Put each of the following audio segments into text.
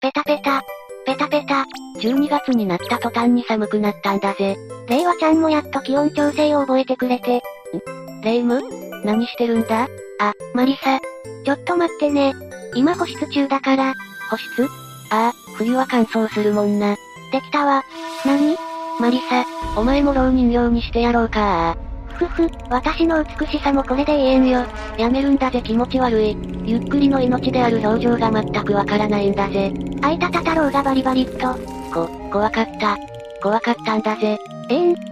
ペタペタ。ペタペタ。12月になった途端に寒くなったんだぜ。レイワちゃんもやっと気温調整を覚えてくれて。レイム？何してるんだ？あ、マリサ。ちょっと待ってね。今保湿中だから。保湿？ああ、冬は乾燥するもんな。できたわ。何？マリサ、お前も蝋人形にしてやろうかー。ふふ、私の美しさもこれで言えんよ。やめるんだぜ気持ち悪い。ゆっくりの命である表情が全くわからないんだぜ。あいたたたろうがバリバリっと。怖かった。怖かったんだぜ。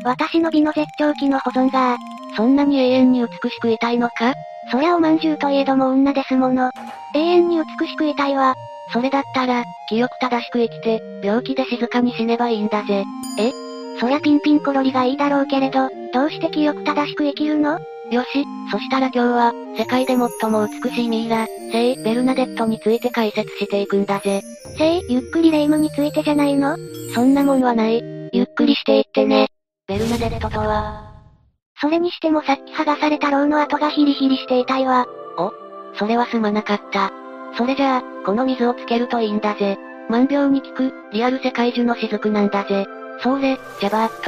私の美の絶頂期の保存がー。そんなに永遠に美しくいたいのか？そりゃおまんじゅうといえども女ですもの。永遠に美しくいたいわ。それだったら、記憶正しく生きて、病気で静かに死ねばいいんだぜ。え？そりゃピンピンコロリがいいだろうけれど、どうして記憶正しく生きるの？よし、そしたら今日は、世界で最も美しいミイラ、聖ベルナデットについて解説していくんだぜ。聖、ゆっくりレイムについてじゃないの？そんなもんはない。ゆっくりしていってね。ベルナデットとは、それにしてもさっき剥がされた蝋の跡がヒリヒリしていたいわ。お、それはすまなかった。それじゃあ、この水をつけるといいんだぜ。万病に効く、リアル世界樹の雫なんだぜ。それ、ジャバーっ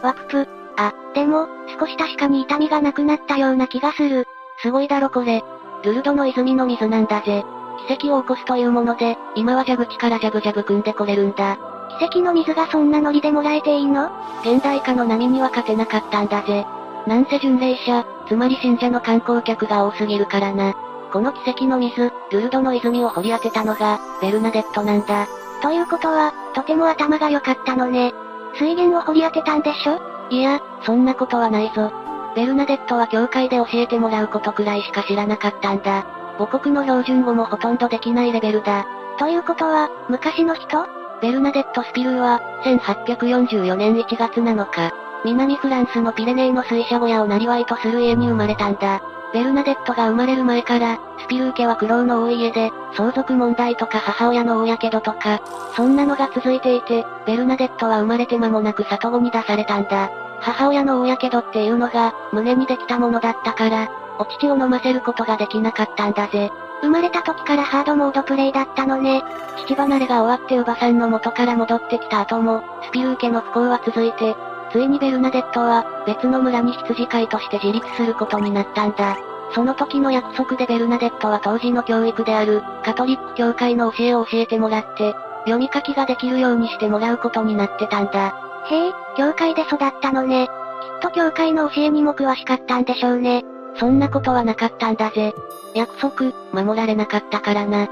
と。ワクプ。あ、でも、少し確かに痛みがなくなったような気がする。すごいだろこれ。ルルドの泉の水なんだぜ。奇跡を起こすというもので、今は蛇口からジャブジャブ汲んでこれるんだ。奇跡の水がそんなノリでもらえていいの？現代化の波には勝てなかったんだぜ。なんせ巡礼者、つまり信者の観光客が多すぎるからな。この奇跡の水、ルルドの泉を掘り当てたのが、ベルナデットなんだ。ということは、とても頭が良かったのね。水源を掘り当てたんでしょ？いや、そんなことはないぞ。ベルナデットは教会で教えてもらうことくらいしか知らなかったんだ。母国の標準語もほとんどできないレベルだ。ということは、昔の人？ベルナデット・スピルーは、1844年1月7日、南フランスのピレネーの水車小屋を生業とする家に生まれたんだ。ベルナデットが生まれる前から、スピルー家は苦労の多い家で、相続問題とか母親の大やけどとか、そんなのが続いていて、ベルナデットは生まれて間もなく里子に出されたんだ。母親の大やけどっていうのが、胸にできたものだったから、お乳を飲ませることができなかったんだぜ。生まれた時からハードモードプレイだったのね。父離れが終わって乳母さんの元から戻ってきた後も、スピルー家の不幸は続いて、ついにベルナデットは、別の村に羊飼いとして自立することになったんだ。その時の約束でベルナデットは当時の教育である、カトリック教会の教えを教えてもらって、読み書きができるようにしてもらうことになってたんだ。へえ、教会で育ったのね。きっと教会の教えにも詳しかったんでしょうね。そんなことはなかったんだぜ。約束、守られなかったからな。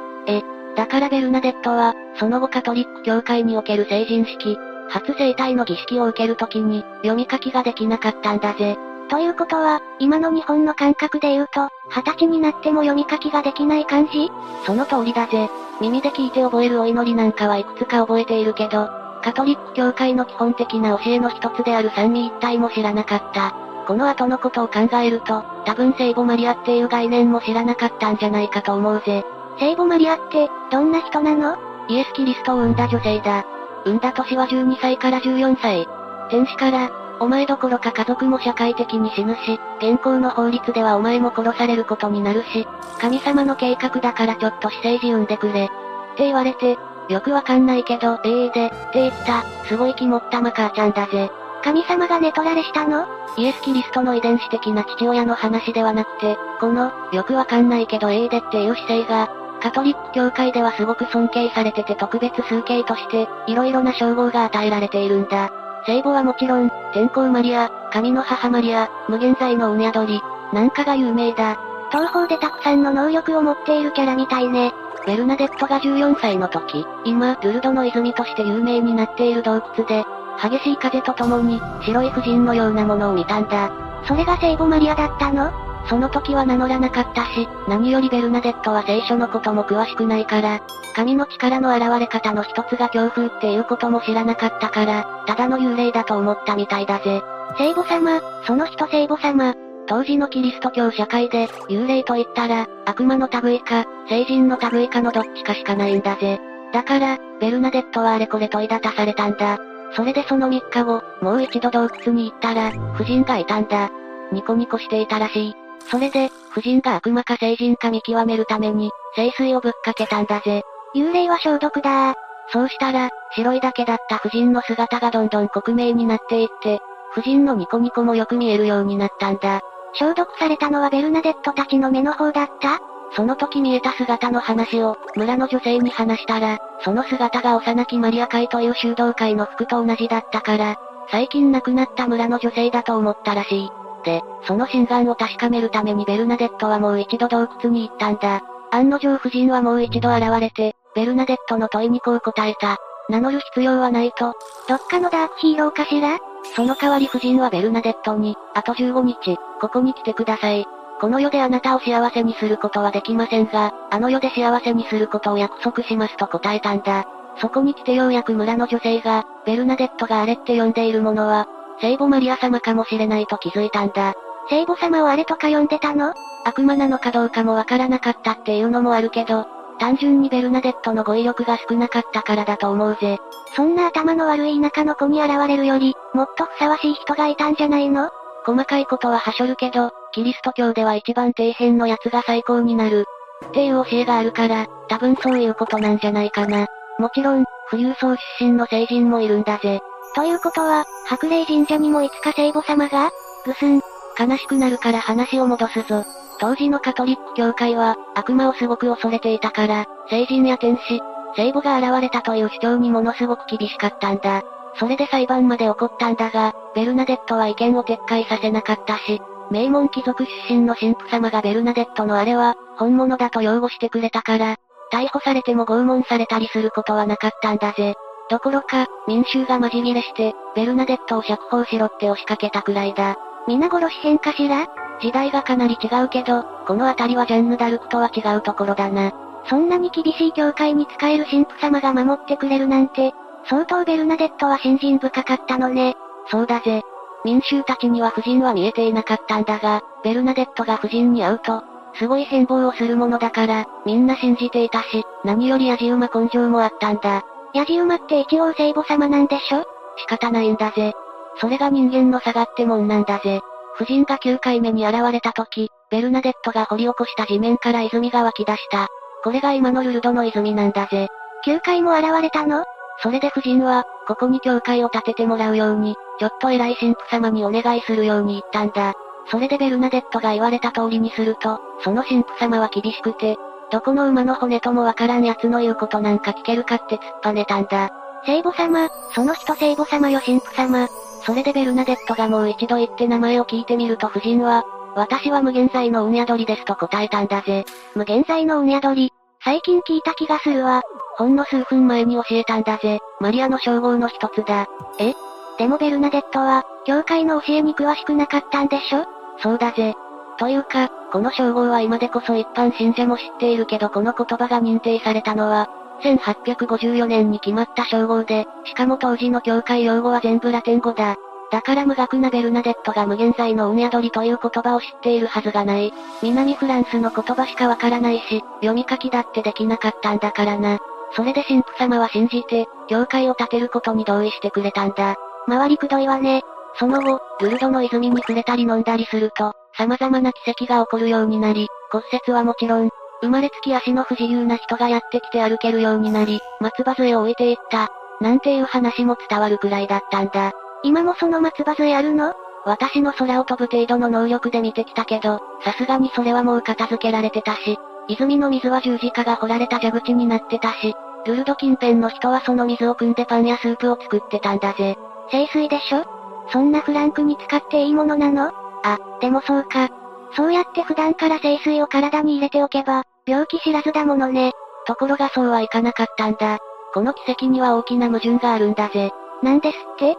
だからベルナデットは、その後カトリック教会における成人式、初生体の儀式を受けるときに、読み書きができなかったんだぜ。ということは、今の日本の感覚で言うと、20歳になっても読み書きができない感じ？その通りだぜ。耳で聞いて覚えるお祈りなんかはいくつか覚えているけど、カトリック教会の基本的な教えの一つである三位一体も知らなかった。この後のことを考えると、多分聖母マリアっていう概念も知らなかったんじゃないかと思うぜ。聖母マリアって、どんな人なの？イエス・キリストを産んだ女性だ。産んだ年は12歳から14歳。天使から、お前どころか家族も社会的に死ぬし、現行の法律ではお前も殺されることになるし、神様の計画だからちょっと私生児産んでくれ。って言われて、よくわかんないけど、で、って言った、すごい肝っ玉母ちゃんだぜ。神様が寝取られしたの？イエス・キリストの遺伝子的な父親の話ではなくて、この、よくわかんないけどでっていう姿勢が、カトリック教会ではすごく尊敬されてて特別崇敬として、いろいろな称号が与えられているんだ。聖母はもちろん、天皇マリア、神の母マリア、無限大のお宿り、なんかが有名だ。東方でたくさんの能力を持っているキャラみたいね。ベルナデットが14歳の時、今、ルルドの泉として有名になっている洞窟で、激しい風とともに、白い婦人のようなものを見たんだ。それが聖母マリアだったの？その時は名乗らなかったし、何よりベルナデットは聖書のことも詳しくないから、神の力の現れ方の一つが強風っていうことも知らなかったから、ただの幽霊だと思ったみたいだぜ。聖母様、その人聖母様。当時のキリスト教社会で、幽霊と言ったら、悪魔の類か、聖人の類かのどっちかしかないんだぜ。だから、ベルナデットはあれこれ問い立たされたんだ。それでその3日後、もう一度洞窟に行ったら、婦人がいたんだ。ニコニコしていたらしい。それで、婦人が悪魔か聖人か見極めるために、聖水をぶっかけたんだぜ。幽霊は消毒だー。そうしたら、白いだけだった夫人の姿がどんどん克明になっていって、夫人のニコニコもよく見えるようになったんだ。消毒されたのはベルナデットたちの目の方だった？その時見えた姿の話を、村の女性に話したら、その姿が幼きマリア会という修道会の服と同じだったから、最近亡くなった村の女性だと思ったらしい。で、その真贋を確かめるためにベルナデットはもう一度洞窟に行ったんだ。案の定夫人はもう一度現れて、ベルナデットの問いにこう答えた。名乗る必要はないと。どっかのダークヒーローかしら？その代わり夫人はベルナデットに、あと15日、ここに来てください。この世であなたを幸せにすることはできませんが、あの世で幸せにすることを約束しますと答えたんだ。そこに来てようやく村の女性が、ベルナデットがあれって呼んでいるものは、聖母マリア様かもしれないと気づいたんだ。聖母様をあれとか呼んでたの？悪魔なのかどうかもわからなかったっていうのもあるけど、単純にベルナデットの語彙力が少なかったからだと思うぜ。そんな頭の悪い田舎の子に現れるより、もっとふさわしい人がいたんじゃないの？細かいことははしょるけど、キリスト教では一番底辺のやつが最高になるっていう教えがあるから、多分そういうことなんじゃないかな。もちろん、富裕層出身の聖人もいるんだぜ。ということは、白麗神社にもいつか聖母様が？ぐすん。悲しくなるから話を戻すぞ。当時のカトリック教会は、悪魔をすごく恐れていたから、聖人や天使、聖母が現れたという主張にものすごく厳しかったんだ。それで裁判まで起こったんだが、ベルナデットは意見を撤回させなかったし、名門貴族出身の神父様がベルナデットのあれは、本物だと擁護してくれたから、逮捕されても拷問されたりすることはなかったんだぜ。どころか、民衆がまじ切れして、ベルナデットを釈放しろって押しかけたくらいだ。皆殺し編かしら？時代がかなり違うけど、このあたりはジャンヌ・ダルクとは違うところだな。そんなに厳しい教会に仕える神父様が守ってくれるなんて、相当ベルナデットは信心深かったのね。そうだぜ。民衆たちには夫人は見えていなかったんだが、ベルナデットが夫人に会うと、すごい変貌をするものだから、みんな信じていたし、何よりヤジ馬根性もあったんだ。ヤジ馬って一応聖母様なんでしょ？仕方ないんだぜ。それが人間の差がってもんなんだぜ。夫人が9回目に現れた時、ベルナデットが掘り起こした地面から泉が湧き出した。これが今のルルドの泉なんだぜ。9回も現れたの？それで夫人は、ここに教会を建ててもらうように、ちょっと偉い神父様にお願いするように言ったんだ。それでベルナデットが言われた通りにすると、その神父様は厳しくて、どこの馬の骨ともわからん奴の言うことなんか聞けるかって突っぱねたんだ。聖母様、その人聖母様よ神父様。それでベルナデットがもう一度言って名前を聞いてみると夫人は、私は無限罪の運宿りですと答えたんだぜ。無限罪の運宿り、最近聞いた気がするわ。ほんの数分前に教えたんだぜ。マリアの称号の一つだ。え？でもベルナデットは、教会の教えに詳しくなかったんでしょ？そうだぜ。というか、この称号は今でこそ一般信者も知っているけどこの言葉が認定されたのは、1854年に決まった称号で、しかも当時の教会用語は全部ラテン語だ。だから無学なベルナデットが無限罪の運宿りという言葉を知っているはずがない。南フランスの言葉しかわからないし、読み書きだってできなかったんだからな。それで神父様は信じて、教会を建てることに同意してくれたんだ。周りくどいわね。その後、ルルドの泉に触れたり飲んだりすると、様々な奇跡が起こるようになり、骨折はもちろん、生まれつき足の不自由な人がやってきて歩けるようになり、松葉杖を置いていった、なんていう話も伝わるくらいだったんだ。今もその松葉杖あるの？私の空を飛ぶ程度の能力で見てきたけど、さすがにそれはもう片付けられてたし、泉の水は十字架が掘られた蛇口になってたし、ルルド近辺の人はその水を汲んでパンやスープを作ってたんだぜ。聖水でしょ？そんなフランクに使っていいものなの？あ、でもそうか。そうやって普段から聖水を体に入れておけば、病気知らずだものね。ところがそうはいかなかったんだ。この奇跡には大きな矛盾があるんだぜ。なんですって？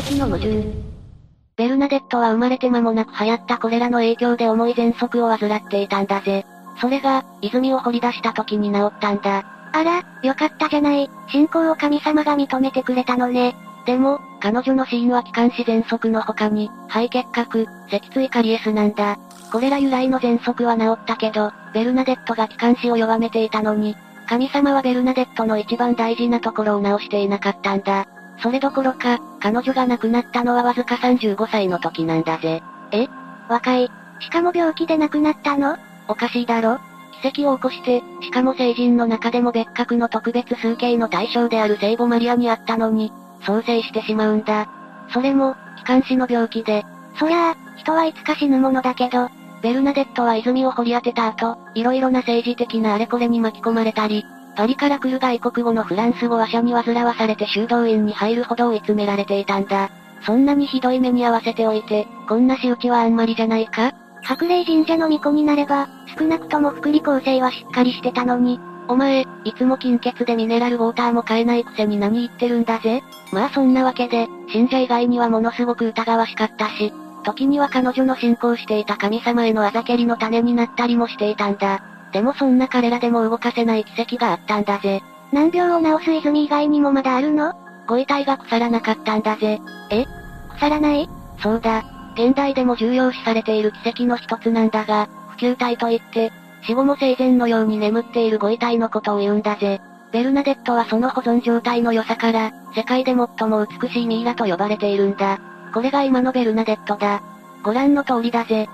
奇跡の矛盾。ベルナデットは生まれて間もなく流行ったこれらの影響で重い喘息を患っていたんだぜ。それが、泉を掘り出した時に治ったんだ。あら、よかったじゃない。信仰を神様が認めてくれたのね。でも、彼女の死因は気管支喘息の他に、肺結核、脊椎カリエスなんだ。これら由来の喘息は治ったけど、ベルナデットが気管支を弱めていたのに、神様はベルナデットの一番大事なところを治していなかったんだ。それどころか、彼女が亡くなったのはわずか35歳の時なんだぜ。え？若い。しかも病気で亡くなったの？おかしいだろ？奇跡を起こして、しかも聖人の中でも別格の特別崇敬の対象である聖母マリアにあったのに、創生してしまうんだ。それも、気管支の病気で。そりゃあ、人はいつか死ぬものだけど、ベルナデットは泉を掘り当てた後、いろいろな政治的なあれこれに巻き込まれたり、パリから来る外国語のフランス語話者に煩わされて修道院に入るほど追い詰められていたんだ。そんなにひどい目に合わせておいて、こんな仕打ちはあんまりじゃないか？白麗神社の巫女になれば、少なくとも福利厚生はしっかりしてたのに。お前、いつも金欠でミネラルウォーターも買えないくせに何言ってるんだぜ。まあそんなわけで、信者以外にはものすごく疑わしかったし、時には彼女の信仰していた神様へのあざけりの種になったりもしていたんだ。でもそんな彼らでも動かせない奇跡があったんだぜ。難病を治す泉以外にもまだあるの？ご遺体が腐らなかったんだぜ。え？腐らない？そうだ。現代でも重要視されている奇跡の一つなんだが、不朽体といって、死後も生前のように眠っているご遺体のことを言うんだぜ。ベルナデットはその保存状態の良さから、世界で最も美しいミイラと呼ばれているんだ。これが今のベルナデットだ。ご覧の通りだぜ。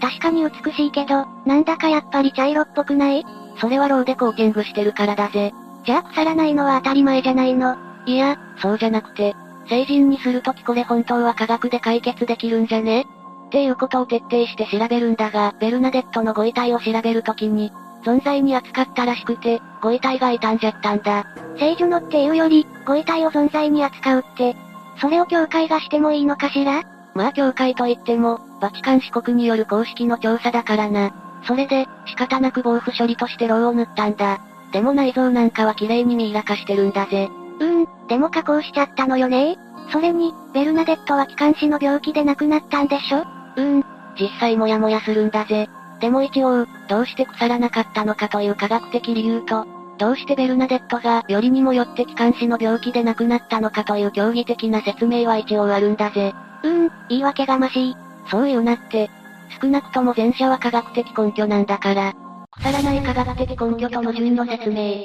確かに美しいけど、なんだかやっぱり茶色っぽくない？それはローでコーティングしてるからだぜ。じゃあ腐らないのは当たり前じゃないの？いや、そうじゃなくて、成人にするときこれ本当は科学で解決できるんじゃね？っていうことを徹底して調べるんだが、ベルナデットのご遺体を調べるときに、存在に扱ったらしくて、ご遺体が傷んじゃったんだ。聖女のっていうより、ご遺体を存在に扱うって、それを教会がしてもいいのかしら？まあ教会といっても、バチカン支国による公式の調査だからな。それで、仕方なく防腐処理としてろうを塗ったんだ。でも内臓なんかは綺麗にミイラ化してるんだぜ。でも加工しちゃったのよね。それに、ベルナデットは気管支の病気で亡くなったんでしょ？実際もやもやするんだぜ。でも一応、どうして腐らなかったのかという科学的理由と、どうしてベルナデットがよりにもよって気管支の病気で亡くなったのかという教義的な説明は一応あるんだぜ。言い訳がましい。そういうなって。少なくとも前者は科学的根拠なんだから。腐らない科学的根拠と矛盾の説明。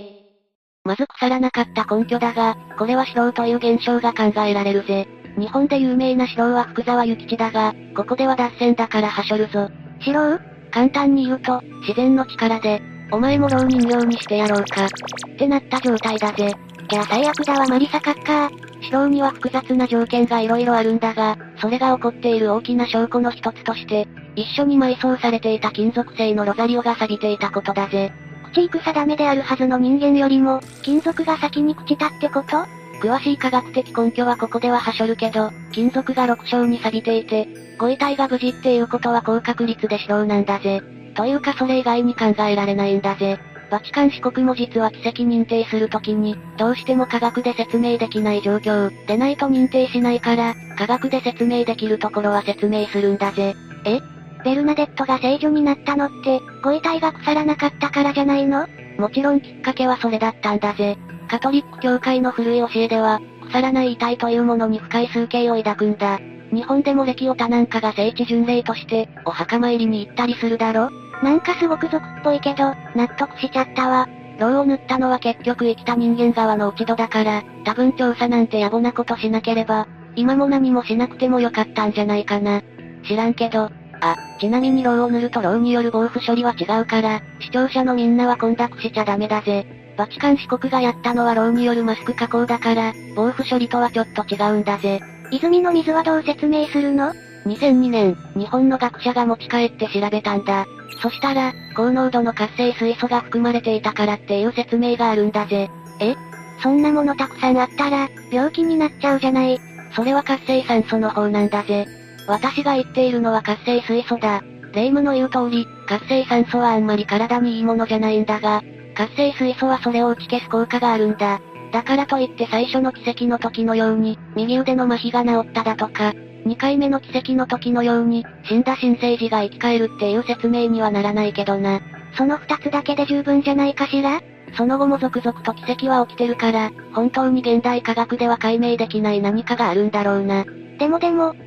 まず腐らなかった根拠だが、これは死老という現象が考えられるぜ。日本で有名な死老は福沢諭吉だが、ここでは脱線だからはしょるぞ。死老？簡単に言うと、自然の力で、お前も老人形にしてやろうか。ってなった状態だぜ。いや最悪だわマリサカッカー。死老には複雑な条件がいろいろあるんだが、それが起こっている大きな証拠の一つとして、一緒に埋葬されていた金属製のロザリオが錆びていたことだぜ。朽ち草ダメであるはずの人間よりも、金属が先に朽ちたってこと？詳しい科学的根拠はここでははしょるけど、金属が6章に錆びていて、ご遺体が無事っていうことは高確率で死老なんだぜ。というかそれ以外に考えられないんだぜ。バチカン市国も実は奇跡認定するときに、どうしても科学で説明できない状況でないと認定しないから、科学で説明できるところは説明するんだぜ。え？ベルナデットが聖女になったのって、ご遺体が腐らなかったからじゃないの？もちろんきっかけはそれだったんだぜ。カトリック教会の古い教えでは、腐らない遺体というものに深い崇敬を抱くんだ。日本でも歴オタなんかが聖地巡礼として、お墓参りに行ったりするだろ？なんかすごく俗っぽいけど、納得しちゃったわ。牢を塗ったのは結局生きた人間側の落ち度だから、多分調査なんて野暮なことしなければ、今も何もしなくてもよかったんじゃないかな。知らんけど。あ、ちなみに牢を塗ると牢による防腐処理は違うから、視聴者のみんなは混濁しちゃダメだぜ。バチカン市国がやったのは牢によるマスク加工だから、防腐処理とはちょっと違うんだぜ。泉の水はどう説明するの？2002年、日本の学者が持ち帰って調べたんだ。そしたら、高濃度の活性水素が含まれていたからっていう説明があるんだぜ。え？そんなものたくさんあったら、病気になっちゃうじゃない。それは活性酸素の方なんだぜ。私が言っているのは活性水素だ。霊夢の言う通り、活性酸素はあんまり体にいいものじゃないんだが、活性水素はそれを打ち消す効果があるんだ。だからといって最初の奇跡の時のように、右腕の麻痺が治っただとか、2回目の奇跡の時のように、死んだ新生児が生き返るっていう説明にはならないけどな。その2つだけで十分じゃないかしら？その後も続々と奇跡は起きてるから、本当に現代科学では解明できない何かがあるんだろうな。でも、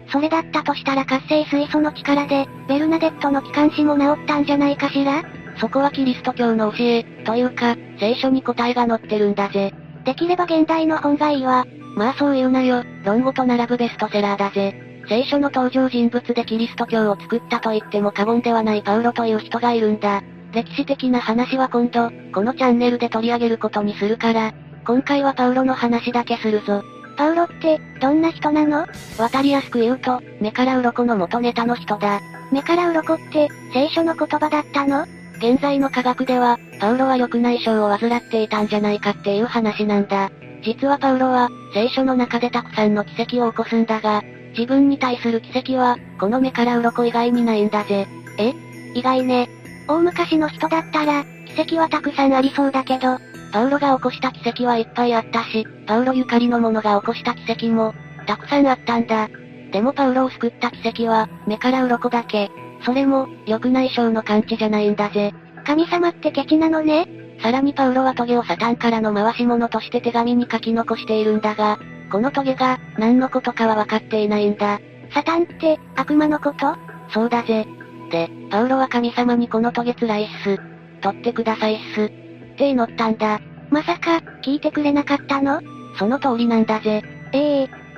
それだったとしたら活性水素の力で、ベルナデットの気管支も治ったんじゃないかしら？そこはキリスト教の教え、というか、聖書に答えが載ってるんだぜ。できれば現代の本がいいわ。まあそう言うなよ、論語と並ぶベストセラーだぜ。聖書の登場人物でキリスト教を作ったと言っても過言ではないパウロという人がいるんだ。歴史的な話は今度、このチャンネルで取り上げることにするから、今回はパウロの話だけするぞ。パウロって、どんな人なの？渡りやすく言うと、目から鱗の元ネタの人だ。目から鱗って、聖書の言葉だったの？現在の科学では、パウロは良くない症を患っていたんじゃないかっていう話なんだ。実はパウロは、聖書の中でたくさんの奇跡を起こすんだが、自分に対する奇跡は、この目から鱗以外にないんだぜ。え？意外ね。大昔の人だったら、奇跡はたくさんありそうだけど、パウロが起こした奇跡はいっぱいあったし、パウロゆかりのものが起こした奇跡も、たくさんあったんだ。でもパウロを救った奇跡は、目から鱗だけ。それも、良くない症の完治じゃないんだぜ。神様ってケチなのね。さらにパウロはトゲをサタンからの回し者として手紙に書き残しているんだが、このトゲが、何のことかは分かっていないんだ。サタンって、悪魔のこと？そうだぜ。で、パウロは神様にこのトゲつらいっす。取ってくださいっす。って祈ったんだ。まさか、聞いてくれなかったの？その通りなんだぜ。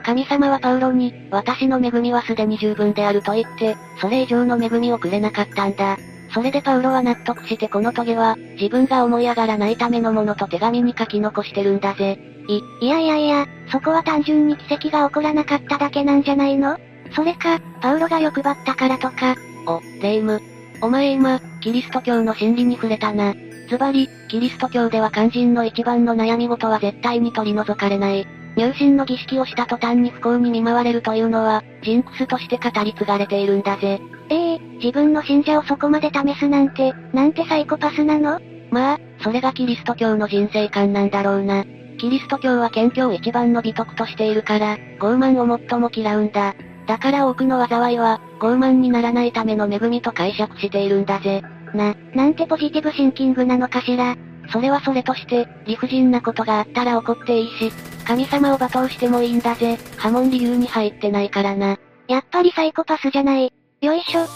神様はパウロに、私の恵みはすでに十分であると言って、それ以上の恵みをくれなかったんだ。それでパウロは納得してこのトゲは、自分が思い上がらないためのものと手紙に書き残してるんだぜ。いや、そこは単純に奇跡が起こらなかっただけなんじゃないの？それか、パウロが欲張ったからとか。レイム。お前今、キリスト教の真理に触れたな。ズバリ、キリスト教では肝心の一番の悩み事は絶対に取り除かれない。入信の儀式をした途端に不幸に見舞われるというのは、ジンクスとして語り継がれているんだぜ。自分の信者をそこまで試すなんて、なんてサイコパスなの？まあ、それがキリスト教の人生観なんだろうな。キリスト教は謙虚を一番の美徳としているから、傲慢を最も嫌うんだ。だから多くの災いは、傲慢にならないための恵みと解釈しているんだぜ。なんてポジティブシンキングなのかしら。それはそれとして、理不尽なことがあったら怒っていいし、神様を罵倒してもいいんだぜ。破門理由に入ってないからな。やっぱりサイコパスじゃない。よいしょ。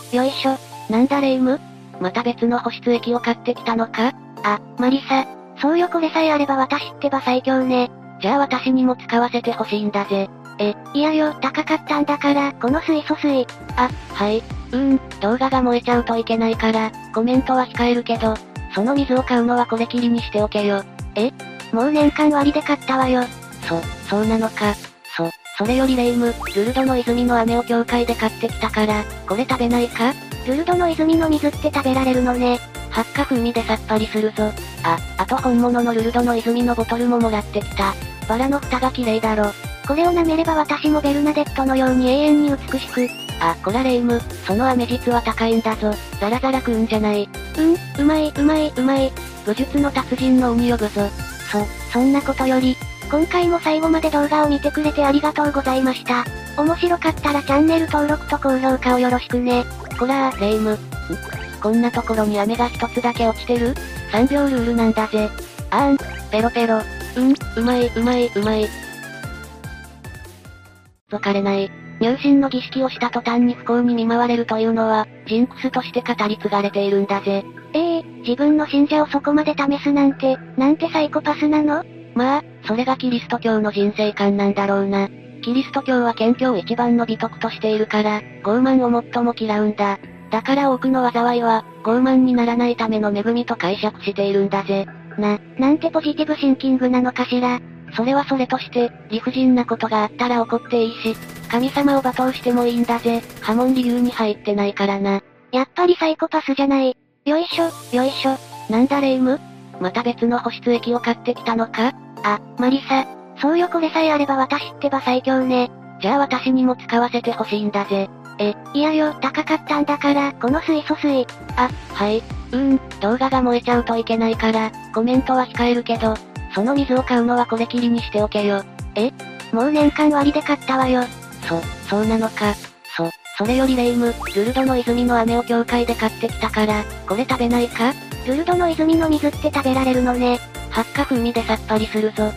なんだレイム？また別の保湿液を買ってきたのか？マリサ。そうよ、これさえあれば私ってば最強ね。じゃあ私にも使わせてほしいんだぜ。いやよ、高かったんだから、この水素水。はい。動画が燃えちゃうといけないから、コメントは控えるけど、その水を買うのはこれきりにしておけよ。もう年間割で買ったわよ。そうなのか。それよりレイム、ルルドの泉の飴を教会で買ってきたから、これ食べないか？ルルドの泉の水って食べられるのね。発火風味でさっぱりするぞ。あと本物のルルドの泉のボトルももらってきた。バラの蓋が綺麗だろ。これを舐めれば私もベルナデットのように永遠に美しく。こらレイム、その飴実は高いんだぞ。ザラザラ食うんじゃない。うまい。武術の達人の鬼呼ぶぞ。そんなことより、今回も最後まで動画を見てくれてありがとうございました。面白かったらチャンネル登録と高評価をよろしくね。こらレイム。こんなところに飴が一つだけ落ちてる？ 3 秒ルールなんだぜ。ペロペロ。うまい。解かれない。入信の儀式をした途端に不幸に見舞われるというのは、ジンクスとして語り継がれているんだぜ。自分の信者をそこまで試すなんて、なんてサイコパスなの？まあ、それがキリスト教の人生観なんだろうな。キリスト教は謙虚を一番の美徳としているから、傲慢を最も嫌うんだ。だから多くの災いは、傲慢にならないための恵みと解釈しているんだぜ。なんてポジティブシンキングなのかしら。それはそれとして、理不尽なことがあったら怒っていいし、神様を罵倒してもいいんだぜ。破門理由に入ってないからな。やっぱりサイコパスじゃない。よいしょ。なんだレイム？また別の保湿液を買ってきたのか？マリサ。そうよ、これさえあれば私ってば最強ね。じゃあ私にも使わせてほしいんだぜ。いやよ、高かったんだから、この水素水。はい。動画が燃えちゃうといけないから、コメントは控えるけど、その水を買うのはこれきりにしておけよ。もう年間割で買ったわよ。そうなのか。それよりレイム、ルルドの泉の飴を教会で買ってきたから、これ食べないか？ルルドの泉の水って食べられるのね。発火風味でさっぱりするぞ。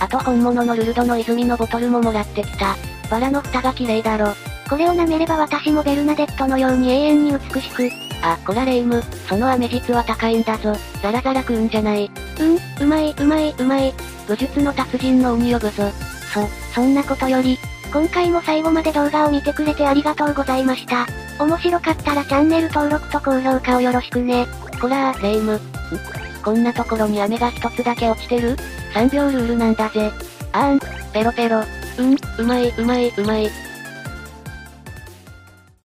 あと本物のルルドの泉のボトルももらってきた。バラの蓋が綺麗だろ。これを舐めれば私もベルナデットのように永遠に美しく。こらレイム、その飴実は高いんだぞ。ザラザラ食うんじゃない。うまい。武術の達人の鬼呼ぶぞ。そんなことより、今回も最後まで動画を見てくれてありがとうございました。面白かったらチャンネル登録と高評価をよろしくね。こらー、霊夢。こんなところに雨が一つだけ落ちてる ?3 秒ルールなんだぜ。あーん、ペロペロ。うん、うまい。